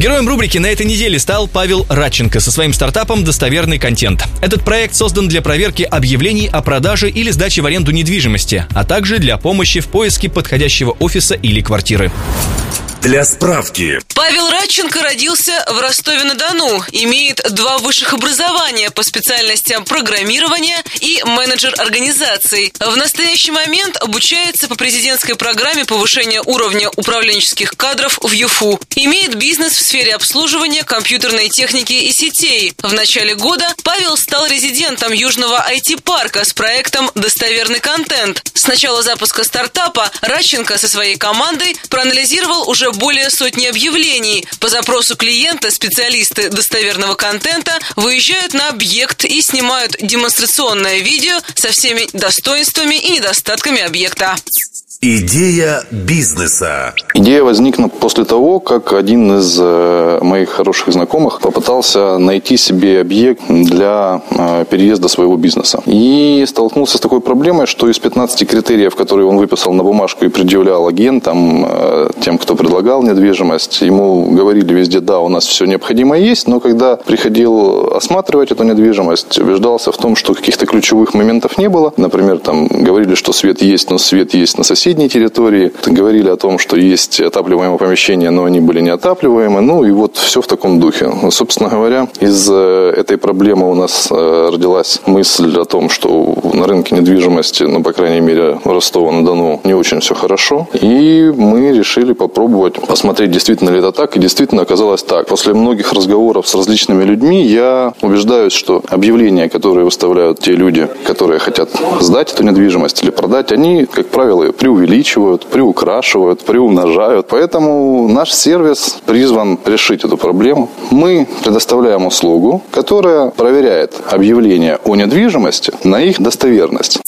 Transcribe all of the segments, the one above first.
Героем рубрики на этой неделе стал Павел Радченко со своим стартапом «Достоверный контент». Этот проект создан для проверки объявлений о продаже или сдаче в аренду недвижимости, а также для помощи в поиске подходящего офиса или квартиры. Для справки. Павел Радченко родился в Ростове-на-Дону, имеет 2 высших образования по специальностям программирования и менеджер организаций. В настоящий момент обучается по президентской программе повышения уровня управленческих кадров в ЮФУ. Имеет бизнес в сфере обслуживания компьютерной техники и сетей. В начале года Павел стал резидентом Южного IT-парка с проектом «Достоверный контент». С начала запуска стартапа Радченко со своей командой проанализировал уже более сотни объявлений. По запросу клиента специалисты достоверного контента выезжают на объект и снимают демонстрационное видео со всеми достоинствами и недостатками объекта. Идея бизнеса. Идея возникла после того, как один из моих хороших знакомых попытался найти себе объект для переезда своего бизнеса. И столкнулся с такой проблемой, что из 15 критериев, которые он выписал на бумажку и предъявлял агентам, тем, кто предлагал недвижимость, ему говорили везде: да, у нас все необходимое есть, но когда приходил осматривать эту недвижимость, убеждался в том, что каких-то ключевых моментов не было. Например, там говорили, что свет есть, но свет есть на соседней территории, говорили о том, что есть отапливаемые помещения, но они были неотапливаемы, ну и вот все в таком духе. Собственно говоря, из этой проблемы у нас родилась мысль о том, что на рынке недвижимости, ну, по крайней мере, Ростова-на-Дону не очень все хорошо, и мы решили попробовать посмотреть, действительно ли это так, и действительно оказалось так. После многих разговоров с различными людьми я убеждаюсь, что объявления, которые выставляют те люди, которые хотят сдать эту недвижимость или продать, они, как правило, преувеличивают, приукрашивают, приумножают. Поэтому наш сервис призван решить эту проблему. Мы предоставляем услугу, которая проверяет объявления о недвижимости на их достоверность.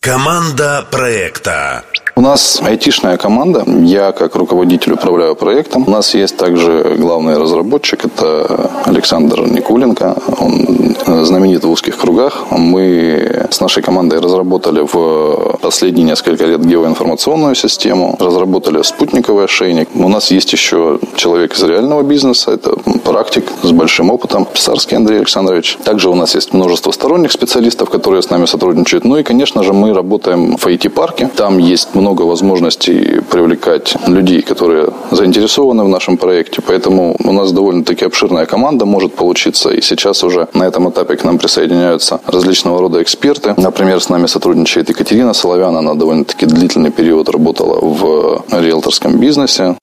Команда проекта. У нас айтишная команда, я как руководитель управляю проектом. У нас есть также главный разработчик, это Александр Никуленко, он знаменит в узких кругах. Мы с нашей командой разработали в последние несколько лет геоинформационную систему, разработали спутниковый ошейник. У нас есть еще человек из реального бизнеса, это практик с большим опытом, Сарский Андрей Александрович. Также у нас есть множество сторонних специалистов, которые с нами сотрудничают. Ну и, конечно же, мы работаем в IT-парке, там есть много возможностей привлекать людей, которые заинтересованы в нашем проекте, поэтому у нас довольно-таки обширная команда может получиться, и сейчас уже на этом этапе к нам присоединяются различного рода эксперты. Например, с нами сотрудничает Екатерина Соловьяна, она довольно-таки длительный период работала в риэлторском бизнесе.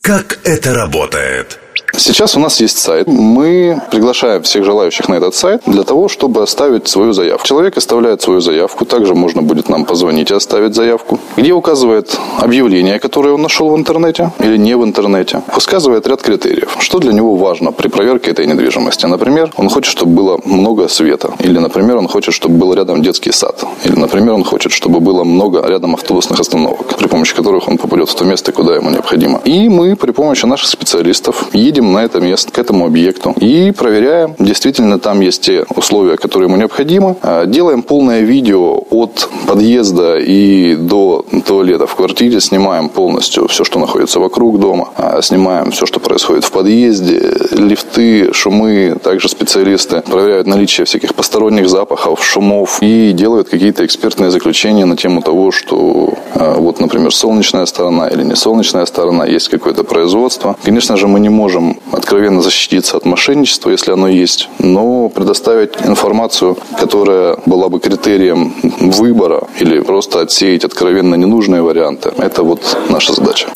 Как это работает? Сейчас у нас есть сайт. Мы приглашаем всех желающих на этот сайт для того, чтобы оставить свою заявку. Человек оставляет свою заявку. Также можно будет нам позвонить и оставить заявку, где указывает объявление, которое он нашел в интернете или не в интернете. Указывает ряд критериев, что для него важно при проверке этой недвижимости. Например, он хочет, чтобы было много света. Или, например, он хочет, чтобы был рядом детский сад. Или, например, он хочет, чтобы было много рядом автобусных остановок, при помощи которых он попадет в то место, куда ему необходимо. И мы при помощи наших специалистов едем на это место, к этому объекту, и проверяем, действительно там есть те условия, которые ему необходимы. Делаем полное видео от подъезда и до туалета в квартире, снимаем полностью все, что находится вокруг дома, снимаем все, что происходит в подъезде, лифты, шумы. Также специалисты проверяют наличие всяких посторонних запахов, шумов, и делают какие-то экспертные заключения на тему того, что вот, например, солнечная сторона или не солнечная сторона, есть какое-то производство. Конечно же, мы не можем откровенно защититься от мошенничества, если оно есть, но предоставить информацию, которая была бы критерием выбора, или просто отсеять откровенно ненужные варианты, это вот наша задача.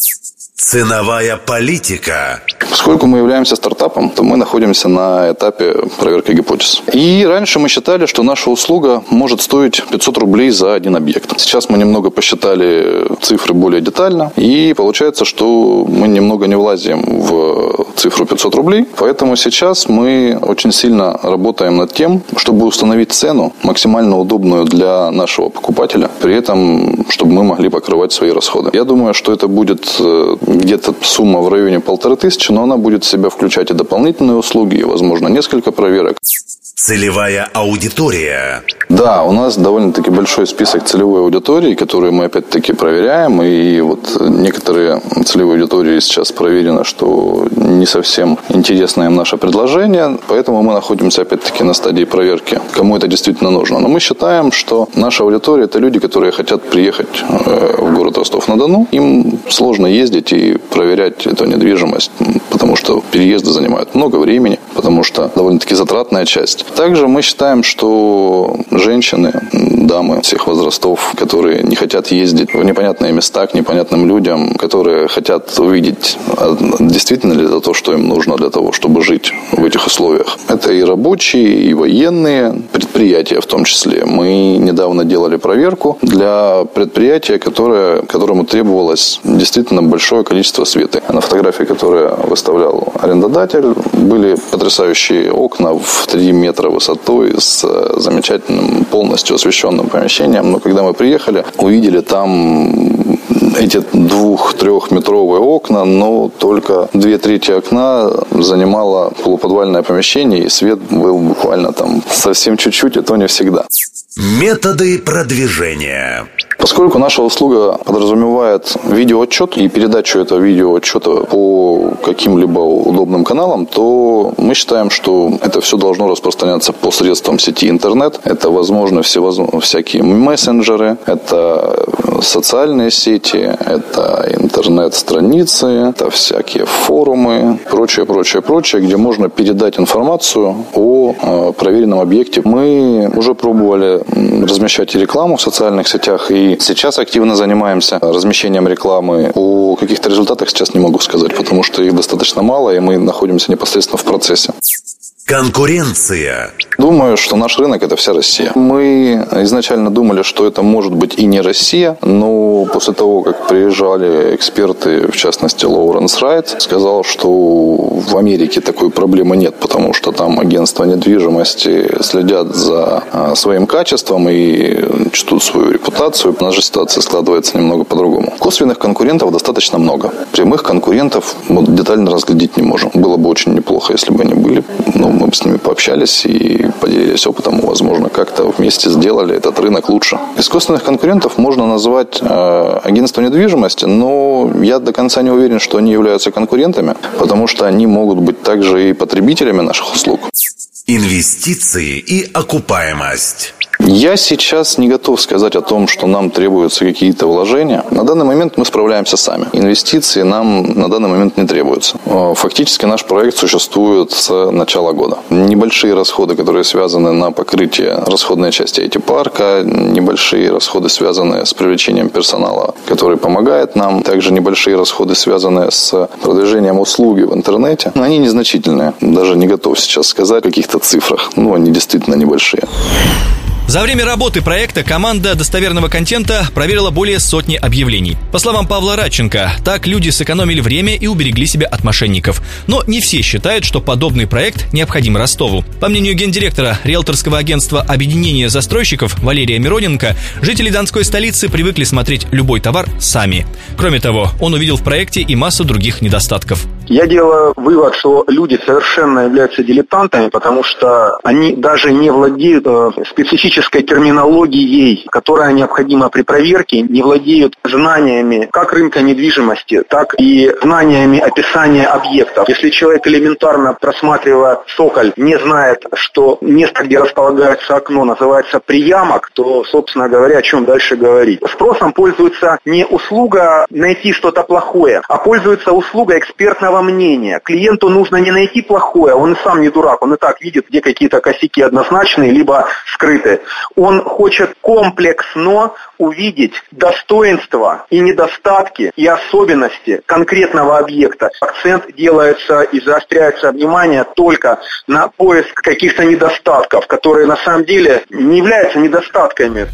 Ценовая политика. Поскольку мы являемся стартапом, то мы находимся на этапе проверки гипотез. И раньше мы считали, что наша услуга может стоить 500 рублей за один объект. Сейчас мы немного посчитали цифры более детально, и получается, что мы немного не влазим в цифру 500 рублей. Поэтому сейчас мы очень сильно работаем над тем, чтобы установить цену, максимально удобную для нашего покупателя, при этом, чтобы мы могли покрывать свои расходы. Я думаю, что это будет где-то сумма в районе 1500, но она будет в себя включать и дополнительные услуги, и, возможно, несколько проверок. Целевая аудитория. Да, у нас довольно-таки большой список целевой аудитории, которые мы опять-таки проверяем. И вот некоторые целевые аудитории сейчас проверено, что не совсем интересно им наше предложение. Поэтому мы находимся опять-таки на стадии проверки, кому это действительно нужно. Но мы считаем, что наша аудитория – это люди, которые хотят приехать в город Ростов-на-Дону. Им сложно ездить и проверять эту недвижимость, потому что переезды занимают много времени, потому что довольно-таки затратная часть. Также мы считаем, что женщины, дамы всех возрастов, которые не хотят ездить в непонятные места к непонятным людям, которые хотят увидеть, действительно ли это то, что им нужно для того, чтобы жить в этих условиях. Это и рабочие, и военные предприятия в том числе. Мы недавно делали проверку для предприятия, которому требовалось действительно большое количество света. На фотографии, которую выставлял арендодатель, были потрясающие окна в 3 метра высотой с замечательным полностью освещенным помещением. Но когда мы приехали, увидели там эти 2-3-метровые окна, но только 2/3 окна занимало полуподвальное помещение, и свет был буквально там совсем чуть-чуть, и то не всегда. Методы продвижения. Поскольку наша услуга подразумевает видеоотчет и передачу этого видеоотчета по каким-либо удобным каналам, то мы считаем, что это все должно распространяться по средствам сети интернет. Это, возможно, всякие мессенджеры, это социальные сети, это интернет-страницы, это всякие форумы, прочее, где можно передать информацию о проверенном объекте. Мы уже пробовали размещать рекламу в социальных сетях, и сейчас активно занимаемся размещением рекламы. О каких-то результатах сейчас не могу сказать, потому что их достаточно мало, и мы находимся непосредственно в процессе. Конкуренция. Думаю, что наш рынок – это вся Россия. Мы изначально думали, что это может быть и не Россия, но после того, как приезжали эксперты, в частности, Лоуренс Райт, сказал, что в Америке такой проблемы нет, потому что там агентства недвижимости следят за своим качеством и чтут свою репутацию. У нас же ситуация складывается немного по-другому. Косвенных конкурентов достаточно много. Прямых конкурентов мы детально разглядеть не можем. Было бы очень неплохо, если бы они были, но мы бы с ними пообщались и поделились опытом, возможно, как-то вместе сделали этот рынок лучше. Из косвенных конкурентов можно назвать агентство недвижимости, но я до конца не уверен, что они являются конкурентами, потому что они могут быть также и потребителями наших услуг. Инвестиции и окупаемость. Я сейчас не готов сказать о том, что нам требуются какие-то вложения. На данный момент мы справляемся сами. Инвестиции нам на данный момент не требуются. Фактически наш проект существует с начала года. Небольшие расходы, которые связаны на покрытие расходной части IT-парка, небольшие расходы, связанные с привлечением персонала, который помогает нам, также небольшие расходы, связанные с продвижением услуги в интернете. Они незначительные. Даже не готов сейчас сказать о каких-то цифрах. Но они действительно небольшие. За время работы проекта команда «Достоверного контента» проверила более сотни объявлений. По словам Павла Радченко, так люди сэкономили время и уберегли себя от мошенников. Но не все считают, что подобный проект необходим Ростову. По мнению гендиректора риэлторского агентства «Объединение застройщиков» Валерия Мироненко, жители Донской столицы привыкли смотреть любой товар сами. Кроме того, он увидел в проекте и массу других недостатков. Я делаю вывод, что люди совершенно являются дилетантами, потому что они даже не владеют специфической терминологией, которая необходима при проверке, не владеют знаниями как рынка недвижимости, так и знаниями описания объектов. Если человек элементарно, просматривая «Соколь», не знает, что место, где располагается окно, называется приямок, то, собственно говоря, о чем дальше говорить. Спросом пользуется не услуга найти что-то плохое, а пользуется услуга экспертного личного мнения. Клиенту нужно не найти плохое, он и сам не дурак, он и так видит, где какие-то косяки однозначные, либо скрытые. Он хочет комплексно увидеть достоинства и недостатки, и особенности конкретного объекта. Акцент делается и заостряется внимание только на поиск каких-то недостатков, которые на самом деле не являются недостатками.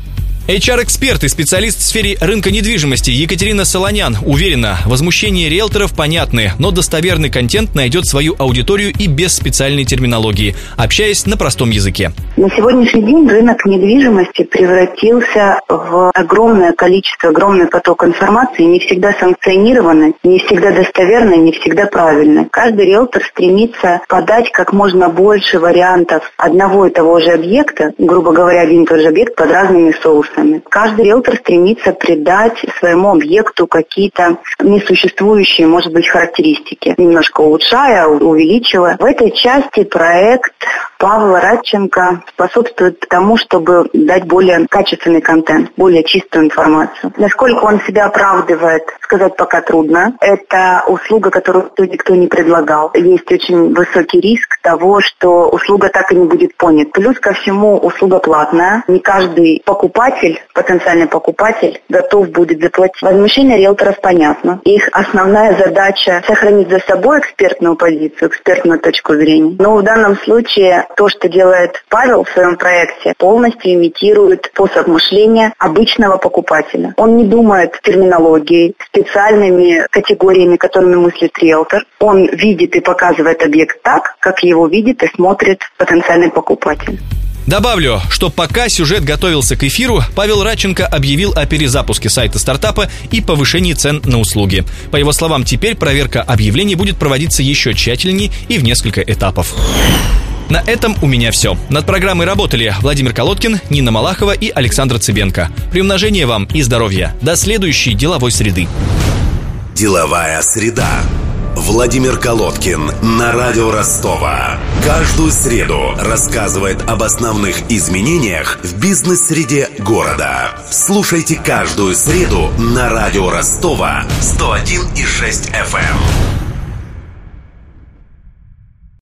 HR-эксперт и специалист в сфере рынка недвижимости Екатерина Солонян уверена, возмущения риэлторов понятны, но достоверный контент найдет свою аудиторию и без специальной терминологии, общаясь на простом языке. На сегодняшний день рынок недвижимости превратился в огромное количество, огромный поток информации, не всегда санкционированной, не всегда достоверной, не всегда правильной. Каждый риэлтор стремится подать как можно больше вариантов одного и того же объекта, грубо говоря, один и тот же объект под разными соусами. Каждый риэлтор стремится придать своему объекту какие-то несуществующие, может быть, характеристики, немножко улучшая, увеличивая. В этой части проект Павла Радченко способствует тому, чтобы дать более качественный контент, более чистую информацию. Насколько он себя оправдывает, сказать пока трудно. Это услуга, которую никто не предлагал. Есть очень высокий риск того, что услуга так и не будет понята. Плюс ко всему услуга платная. Не каждый потенциальный покупатель готов будет заплатить. Возмущение риэлторов понятно. Их основная задача — сохранить за собой экспертную позицию, экспертную точку зрения. Но в данном случае то, что делает Павел в своем проекте, полностью имитирует способ мышления обычного покупателя. Он не думает терминологией, специальными категориями, которыми мыслит риэлтор. Он видит и показывает объект так, как его видит и смотрит потенциальный покупатель. Добавлю, что пока сюжет готовился к эфиру, Павел Радченко объявил о перезапуске сайта стартапа и повышении цен на услуги. По его словам, теперь проверка объявлений будет проводиться еще тщательнее и в несколько этапов. На этом у меня все. Над программой работали Владимир Колодкин, Нина Малахова и Александр Цыбенко. Приумножения вам и здоровья. До следующей деловой среды. Деловая среда. Владимир Колодкин на радио Ростова. Каждую среду рассказывает об основных изменениях в бизнес-среде города. Слушайте каждую среду на радио Ростова 101,6 FM.